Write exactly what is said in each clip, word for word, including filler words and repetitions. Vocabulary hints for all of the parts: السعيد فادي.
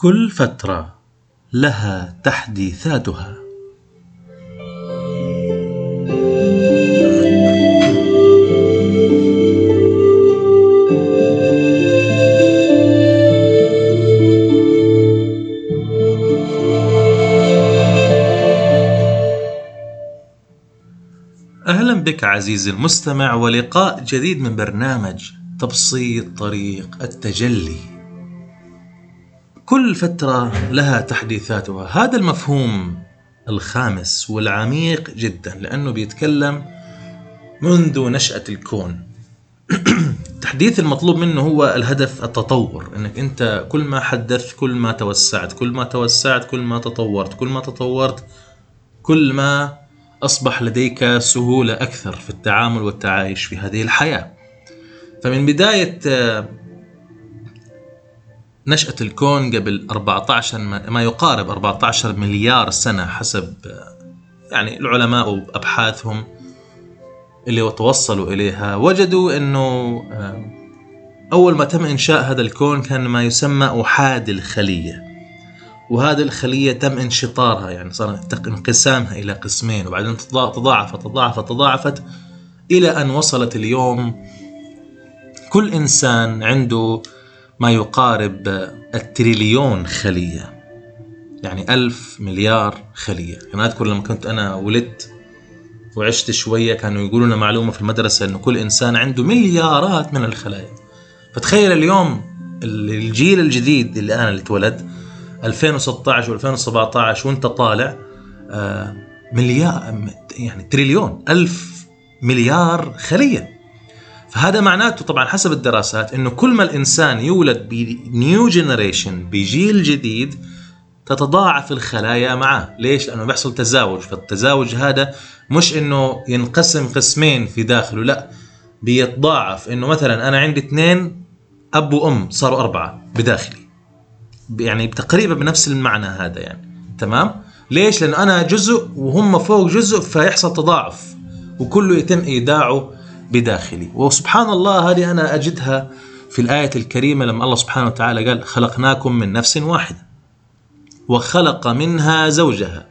كل فترة لها تحديثاتها. أهلا بك عزيزي المستمع، ولقاء جديد من برنامج تبسيط طريق التجلي. كل فترة لها تحديثاتها، هذا المفهوم الخامس والعميق جدا، لأنه بيتكلم منذ نشأة الكون. التحديث المطلوب منه هو الهدف التطور، أنك أنت كل ما حدثت كل ما توسعت كل ما توسعت كل ما تطورت كل ما تطورت كل ما أصبح لديك سهولة أكثر في التعامل والتعايش في هذه الحياة. فمن بداية نشأة الكون قبل أربعة عشر ما يقارب أربعة عشر مليار سنة حسب يعني العلماء وأبحاثهم اللي توصلوا إليها، وجدوا أنه أول ما تم إنشاء هذا الكون كان ما يسمى أحاد الخلية، وهذه الخلية تم انشطارها، يعني صار انقسامها إلى قسمين، وبعدين تضاعفت تضاعفت تضاعفت إلى أن وصلت اليوم كل إنسان عنده ما يقارب التريليون خلية، يعني ألف مليار خلية. أنا أذكر لما كنت أنا ولدت وعشت شوية كانوا يقولوا لنا معلومة في المدرسة أنه كل إنسان عنده مليارات من الخلايا. فتخيل اليوم الجيل الجديد اللي أنا اللي تولد ألفين وستة عشر وألفين وسبعة عشر وانت طالع مليار، يعني تريليون، ألف مليار خلية. فهذا معناته طبعا حسب الدراسات انه كل ما الانسان يولد بنيو جينيريشن، بجيل جديد، تتضاعف الخلايا معه. ليش؟ لانه بيحصل تزاوج. فالتزاوج هذا مش انه ينقسم قسمين في داخله، لا، بيتضاعف. انه مثلا انا عندي اثنين اب وام، صاروا اربعه بداخلي، يعني تقريبا بنفس المعنى هذا، يعني تمام. ليش؟ لانه انا جزء وهم فوق جزء، فيحصل تضاعف وكله يتم ايداعه بداخلي. وسبحان الله، هذه أنا أجدها في الآية الكريمة لما الله سبحانه وتعالى قال خلقناكم من نفس واحدة وخلق منها زوجها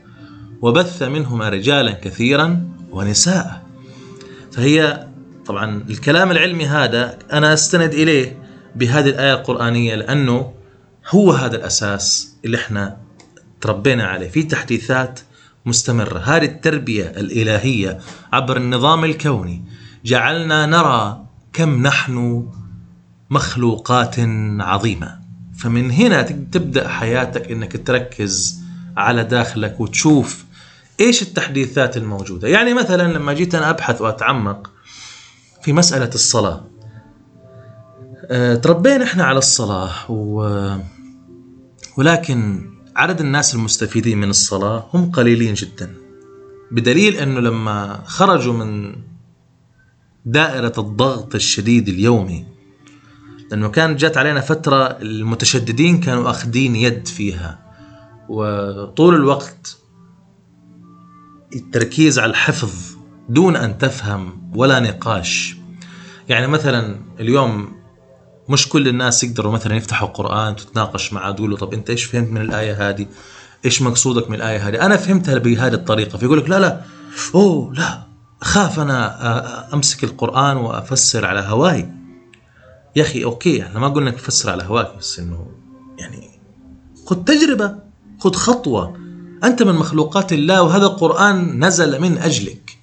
وبث منهما رجالا كثيرا ونساء. فهي طبعا الكلام العلمي هذا أنا أستند إليه بهذه الآية القرآنية، لأنه هو هذا الأساس اللي احنا تربينا عليه في تحديثات مستمرة. هذه التربية الإلهية عبر النظام الكوني جعلنا نرى كم نحن مخلوقات عظيمة. فمن هنا تبدأ حياتك أنك تركز على داخلك وتشوف إيش التحديثات الموجودة. يعني مثلا لما جيت أنا أبحث وأتعمق في مسألة الصلاة، تربينا إحنا على الصلاة، ولكن عدد الناس المستفيدين من الصلاة هم قليلين جدا، بدليل أنه لما خرجوا من دائرة الضغط الشديد اليومي، لأنه كان جات علينا فترة المتشددين كانوا أخذين يد فيها، وطول الوقت التركيز على الحفظ دون أن تفهم ولا نقاش. يعني مثلا اليوم مش كل الناس يقدروا مثلا يفتحوا القرآن وتتناقش معه، تقوله طب أنت إيش فهمت من الآية هذه، إيش مقصودك من الآية هذه، أنا فهمتها بهذه الطريقة. فيقولك لا لا أوه لا خاف أنا أمسك القرآن وأفسر على هواي. يا أخي أوكي، أنا ما قلنا تفسر على هواك، بس إنه يعني خد تجربة، خد خطوة، أنت من مخلوقات الله وهذا القرآن نزل من أجلك،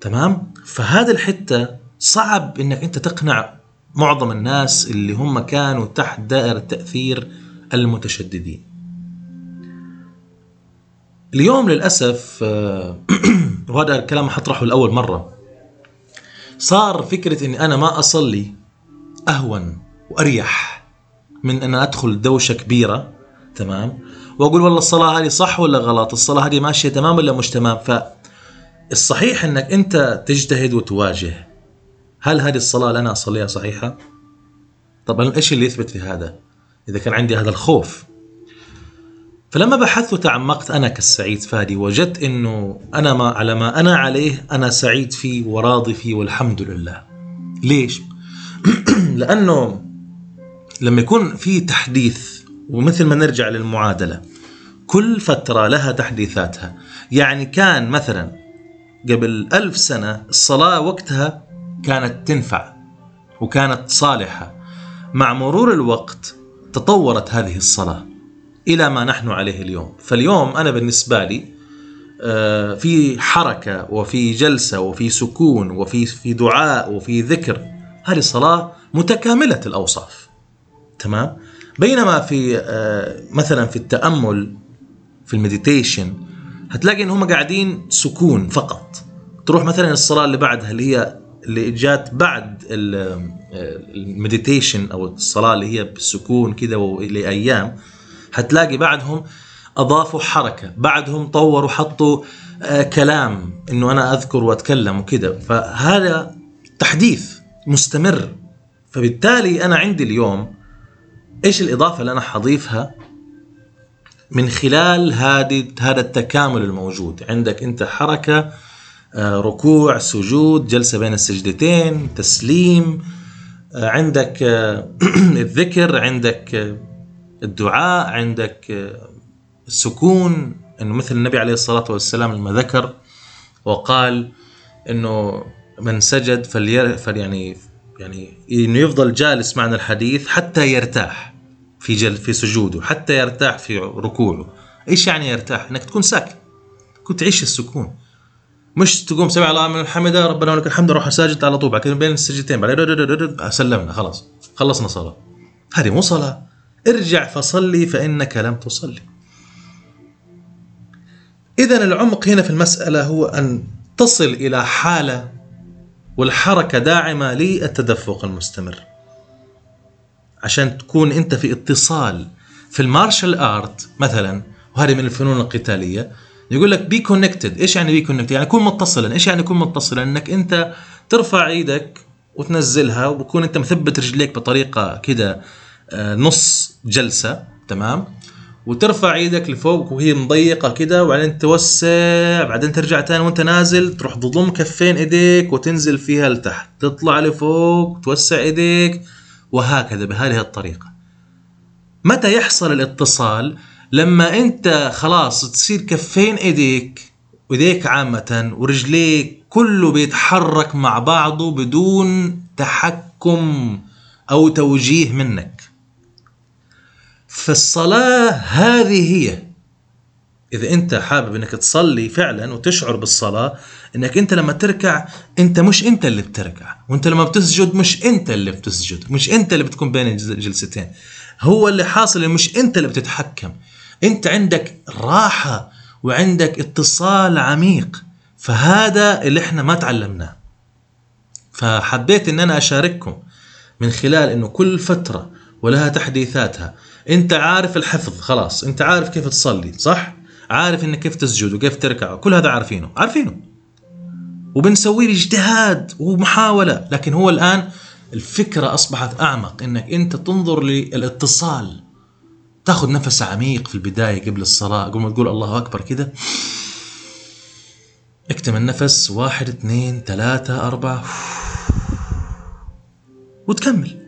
تمام. فهذا الحتة صعب إنك أنت تقنع معظم الناس اللي هم كانوا تحت دائرة تأثير المتشددين. اليوم للأسف وهذا الكلام حطرحه الأول مرة، صار فكرة أني أنا ما أصلي أهون وأريح من أن أدخل دوشة كبيرة، تمام، وأقول والله الصلاة هذه صح ولا غلط، الصلاة هذه ماشية تمام ولا مش تمام. فالصحيح أنك أنت تجتهد وتواجه، هل هذه الصلاة اللي أنا أصليها صحيحة؟ طبعا إيش اللي يثبت في هذا إذا كان عندي هذا الخوف؟ فلما بحثت وتعمقت أنا كالسعيد فادي، وجدت أنه أنا ما على ما أنا عليه أنا سعيد فيه وراضي فيه والحمد لله. ليش؟ لأنه لما يكون في تحديث ومثل ما نرجع للمعادلة، كل فترة لها تحديثاتها. يعني كان مثلا قبل ألف سنة الصلاة وقتها كانت تنفع وكانت صالحة، مع مرور الوقت تطورت هذه الصلاة إلى ما نحن عليه اليوم. فاليوم أنا بالنسبة لي في حركة وفي جلسة وفي سكون وفي في دعاء وفي ذكر، هذه الصلاة متكاملة الأوصاف، تمام. بينما في مثلا في التأمل في المديتيشن هتلاقي إن هم قاعدين سكون فقط. تروح مثلا الصلاة اللي بعدها اللي هي اللي جات بعد المديتيشن أو الصلاة اللي هي بالسكون كده، وإلى أيام هتلاقي بعدهم أضافوا حركة، بعدهم طوروا حطوا كلام إنه أنا أذكر وأتكلم وكده. فهذا تحديث مستمر. فبالتالي أنا عندي اليوم إيش الإضافة اللي أنا حضيفها من خلال هذه هذا التكامل الموجود عندك أنت؟ حركة، ركوع، سجود، جلسة بين السجدتين، تسليم، عندك الذكر، عندك الدعاء، عندك السكون. إنه مثل النبي عليه الصلاة والسلام لما ذكر وقال إنه من سجد فلير يعني يعني إنه يفضل جالس معنى الحديث حتى يرتاح في جل في سجوده، حتى يرتاح في ركوعه. إيش يعني يرتاح؟ إنك تكون ساكن، كنت تعيش السكون، مش تقوم سمع الله من الحمدة ربنا ولك الحمد روح ساجد على طول، بعدين بين السجدتين بعدين سلمنا خلاص خلصنا صلاة. هذه مو صلاة. ارجع فصلي فإنك لم تصلي. إذن العمق هنا في المسألة هو أن تصل إلى حالة والحركة داعمة للتدفق المستمر، عشان تكون أنت في اتصال. في المارشال آرت مثلا، وهذه من الفنون القتالية، يقول لك بي كونكتد. إيش يعني بي كونكتد؟ يعني كون متصلا. إيش يعني كون متصلا؟ أنك أنت ترفع إيدك وتنزلها، وبكون أنت مثبت رجليك بطريقة كده نص جلسة، تمام، وترفع ايدك لفوق وهي مضيقه كده، وبعدين توسع، بعدين ترجع تاني وانت نازل تروح تضم كفين ايديك وتنزل فيها لتحت، تطلع لفوق، توسع ايديك، وهكذا بهذه الطريقه. متى يحصل الاتصال؟ لما انت خلاص تصير كفين ايديك وايديك عامه ورجليك كله بيتحرك مع بعضه بدون تحكم او توجيه منك. فالصلاة هذه هي، إذا أنت حابب أنك تصلي فعلا وتشعر بالصلاة، أنك أنت لما تركع أنت مش أنت اللي بتركع، وأنت لما بتسجد مش أنت اللي بتسجد، مش أنت اللي بتكون بين الجلستين، هو اللي حاصل مش أنت اللي بتتحكم، أنت عندك راحة وعندك اتصال عميق. فهذا اللي احنا ما تعلمناه. فحبيت أن أنا أشارككم من خلال أنه كل فترة ولها تحديثاتها. انت عارف الحفظ خلاص، انت عارف كيف تصلي صح، عارف انك كيف تسجد وكيف تركع، كل هذا عارفينه عارفينه وبنسويه اجتهاد ومحاولة. لكن هو الآن الفكرة أصبحت أعمق، انك انت تنظر للاتصال، تاخذ نفس عميق في البداية قبل الصلاة، قبل ما تقول الله أكبر كده اكتم النفس واحد اثنين ثلاثة أربعة وتكمل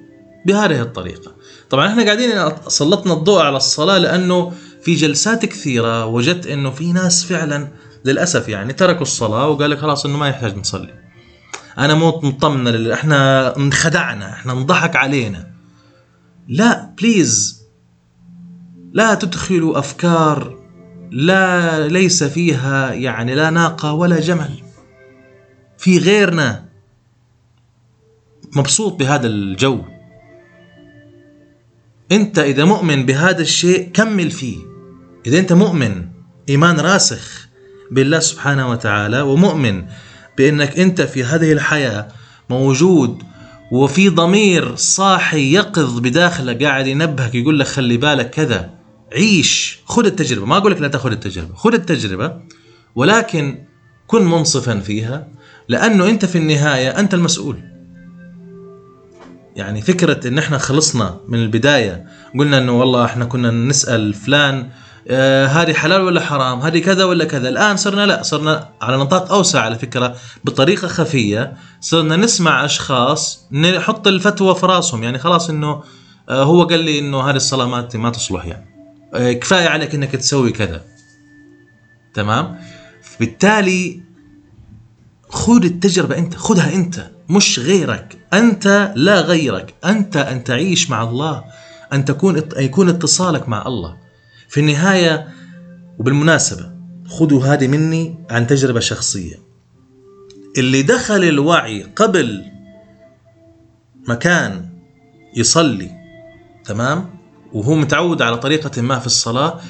بهذه الطريقة. طبعا احنا قاعدين سلطنا الضوء على الصلاة لأنه في جلسات كثيرة وجدت انه في ناس فعلا للأسف يعني تركوا الصلاة وقال لك خلاص انه ما يحتاج نصلي، انا موت مطمنة، احنا انخدعنا، احنا انضحك علينا. لا بليز، لا تدخلوا أفكار لا ليس فيها يعني لا ناقة ولا جمل. في غيرنا مبسوط بهذا الجو. أنت إذا مؤمن بهذا الشيء كمل فيه. إذا أنت مؤمن إيمان راسخ بالله سبحانه وتعالى، ومؤمن بأنك أنت في هذه الحياة موجود، وفي ضمير صاحي يقظ بداخلك قاعد ينبهك يقول لك خلي بالك كذا، عيش، خذ التجربة. ما أقول لك لا تأخذ التجربة، خذ التجربة، ولكن كن منصفا فيها، لأنه أنت في النهاية أنت المسؤول. يعني فكرة ان احنا خلصنا من البداية قلنا انه والله احنا كنا نسأل فلان آه هذه حلال ولا حرام، هذه كذا ولا كذا. الان صرنا لا صرنا على نطاق اوسع على فكرة، بطريقة خفية صرنا نسمع اشخاص نحط الفتوى في راسهم. يعني خلاص انه هو قال لي انه هذه الصلاه ما ما تصلح، يعني كفايه عليك انك تسوي كذا. تمام؟ بالتالي خذ التجربه انت، خذها انت مش غيرك، انت لا غيرك، انت ان تعيش مع الله، ان تكون يكون اتصالك مع الله في النهايه. وبالمناسبه خذوا هذه مني عن تجربه شخصيه، اللي دخل الوعي قبل مكان يصلي، تمام، وهو متعود على طريقه ما في الصلاه،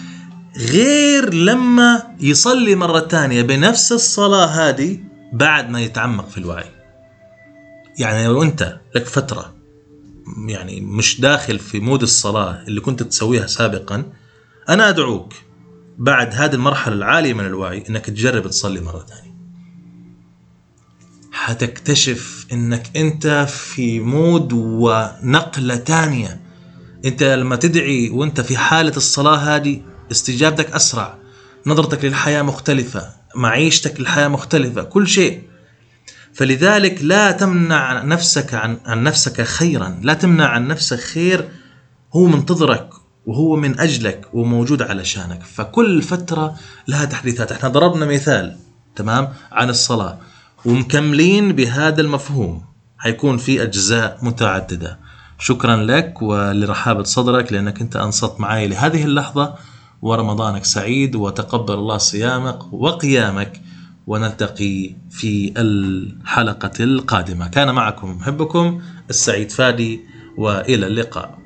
غير لما يصلي مره ثانيه بنفس الصلاه هذه بعد ما يتعمق في الوعي. يعني لو انت لك فتره يعني مش داخل في مود الصلاه اللي كنت تسويها سابقا، انا ادعوك بعد هذه المرحله العاليه من الوعي انك تجرب تصلي مره ثانيه. حتكتشف انك انت في مود ونقله ثانيه. انت لما تدعي وانت في حاله الصلاه هذه استجابتك اسرع، نظرتك للحياه مختلفه، معيشتك للحياه مختلفه، كل شيء. فلذلك لا تمنع نفسك عن, عن نفسك خيرا، لا تمنع عن نفسك خير، هو منتظرك وهو من أجلك وموجود علشانك. فكل فترة لها تحديثات. احنا ضربنا مثال تمام عن الصلاة ومكملين بهذا المفهوم، هيكون في أجزاء متعددة. شكرا لك ولرحابة صدرك لأنك أنت أنصت معي لهذه اللحظة، ورمضانك سعيد، وتقبل الله صيامك وقيامك، ونلتقي في الحلقة القادمة. كان معكم محبكم السعيد فادي، وإلى اللقاء.